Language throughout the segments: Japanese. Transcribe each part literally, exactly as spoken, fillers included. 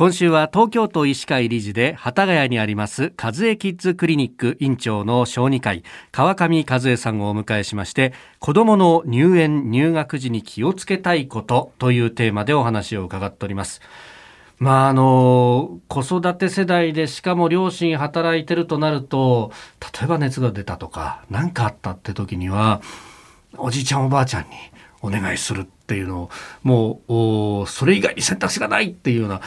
今週は東京都医師会理事で幡ヶ谷にあります和江キッズクリニック院長の小児科医川上和江さんをお迎えしまして、子どもの入園入学時に気をつけたいことというテーマでお話を伺っております。まああの子育て世代で、しかも両親働いてるとなると、例えば熱が出たとか何かあったって時にはおじいちゃんおばあちゃんにお願いするっていうのを、もうそれ以外に選択肢がないっていうような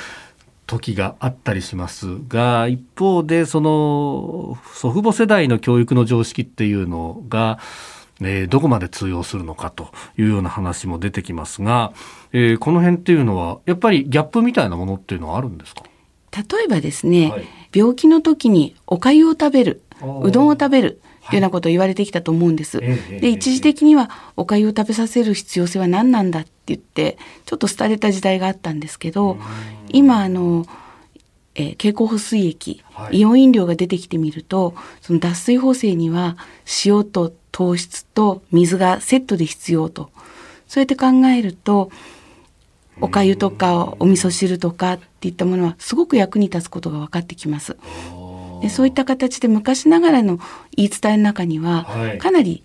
時があったりしますが、一方でその祖父母世代の教育の常識っていうのが、えー、どこまで通用するのかというような話も出てきますが、えー、この辺っていうのはやっぱりギャップみたいなものっていうのはあるんですか？例えばですね、はい、病気の時にお粥を食べる、うどんを食べるというようなことを言われてきたと思うんです。で、一時的にはお粥を食べさせる必要性は何なんだって言ってちょっと廃れた時代があったんですけど、今あの、えー、経口補水液、はい、イオン飲料が出てきてみると、その脱水補正には塩と糖質と水がセットで必要と、そうやって考えるとおかゆとかお味噌汁とかっていったものはすごく役に立つことが分かってきます。で、そういった形で昔ながらの言い伝えの中には、はい、かなり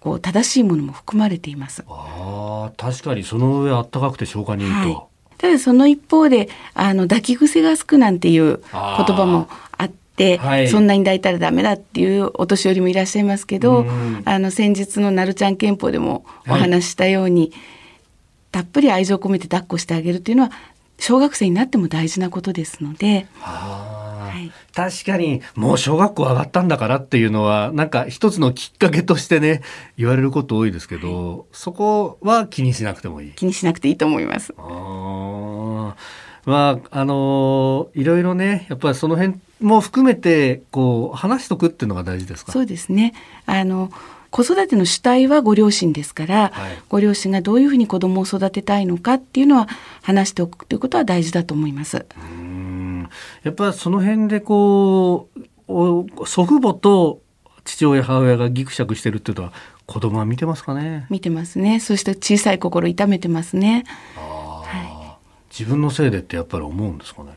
こう正しいものも含まれています。あ、確かにその上あったかくて消化にいいと、はい。ただその一方であの抱き癖がつくなんていう言葉もあって、はい、そんなに抱いたらダメだっていうお年寄りもいらっしゃいますけど、あの先日のなるちゃん憲法でもお話したように、はい、たっぷり愛情を込めて抱っこしてあげるというのは小学生になっても大事なことですので、はあ、はい、確かにもう小学校上がったんだからっていうのはなんか一つのきっかけとしてね、言われること多いですけど、はい、そこは気にしなくてもいい気にしなくていいと思います。あ、まああのー、いろいろね、やっぱりその辺も含めてこう話しとくっていうのが大事ですか？そうですね、あの子育ての主体はご両親ですから、はい、ご両親がどういうふうに子どもを育てたいのかっていうのは話しておくということは大事だと思います。うーん、やっぱその辺でこう祖父母と父親母親がギクシャクしてるっていうのは子どもは見てますかね？見てますね。そして小さい心痛めてますね。あ、はい、自分のせいでってやっぱり思うんですかね？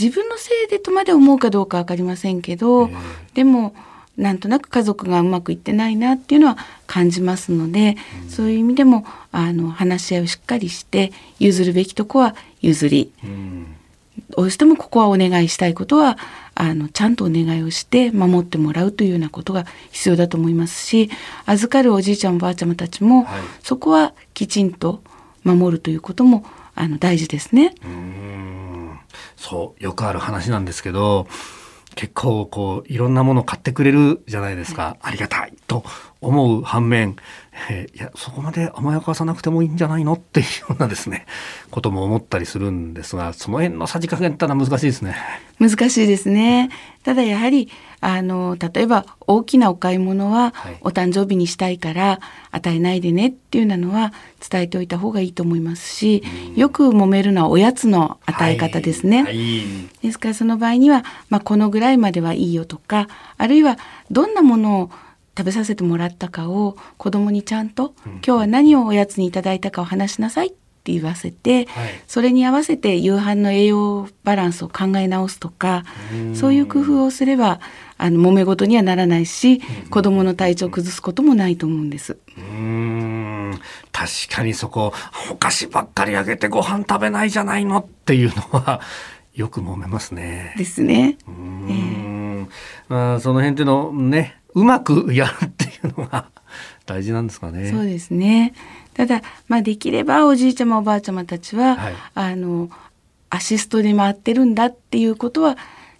自分のせいでとまで思うかどうか分かりませんけど、でもなんとなく家族がうまくいってないなっていうのは感じますので、うん、そういう意味でもあの話し合いをしっかりして、譲るべきとこは譲り、うん、どうしてもここはお願いしたいことはあのちゃんとお願いをして守ってもらうというようなことが必要だと思いますし、預かるおじいちゃんおばあちゃまたちも、はい、そこはきちんと守るということもあの大事ですね。うん、そうよくある話なんですけど、結構こういろんなもの買ってくれるじゃないですか、はい、ありがたいと思う反面、えー、いやそこまで甘やかさなくてもいいんじゃないのっていうようなですねことも思ったりするんですが、その辺のさじ加減ってのは難しいですね。難しいですね。ただやはりあの例えば大きなお買い物はお誕生日にしたいから与えないでねっていうのは伝えておいた方がいいと思いますし、よく揉めるのはおやつの与え方ですね、はいはい、ですからその場合には、まあ、このぐらいまではいいよとか、あるいはどんなものを食べさせてもらったかを子供にちゃんと、うん、今日は何をおやつにいただいたかを話しなさいって言わせて、はい、それに合わせて夕飯の栄養バランスを考え直すとか、そういう工夫をすればあの揉め事にはならないし、子供の体調を崩すこともないと思うんです。うーん、確かにそこお菓子ばっかりあげてご飯食べないじゃないのっていうのはよく揉めますね。ですね。うーん、えー、まあ、その辺っていうのね、うまくやるっていうのが大事なんですかね。そうですね。ただ、まあ、できればおじいちゃまおばあちゃまたちは、はい、あのアシストで回ってるんだっていうことは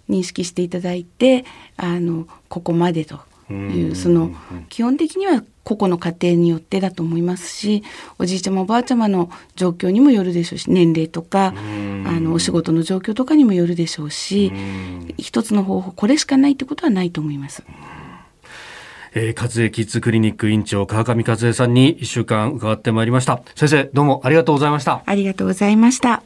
認識していただいて、あのここまでという、その基本的には個々の家庭によってだと思いますし、おじいちゃまおばあちゃまの状況にもよるでしょうし、年齢とかあのお仕事の状況とかにもよるでしょうし、一つの方法これしかないってことはないと思います。えー、和江キッズクリニック院長川上和江さんにいっしゅうかん伺ってまいりました。先生、どうもありがとうございました。ありがとうございました。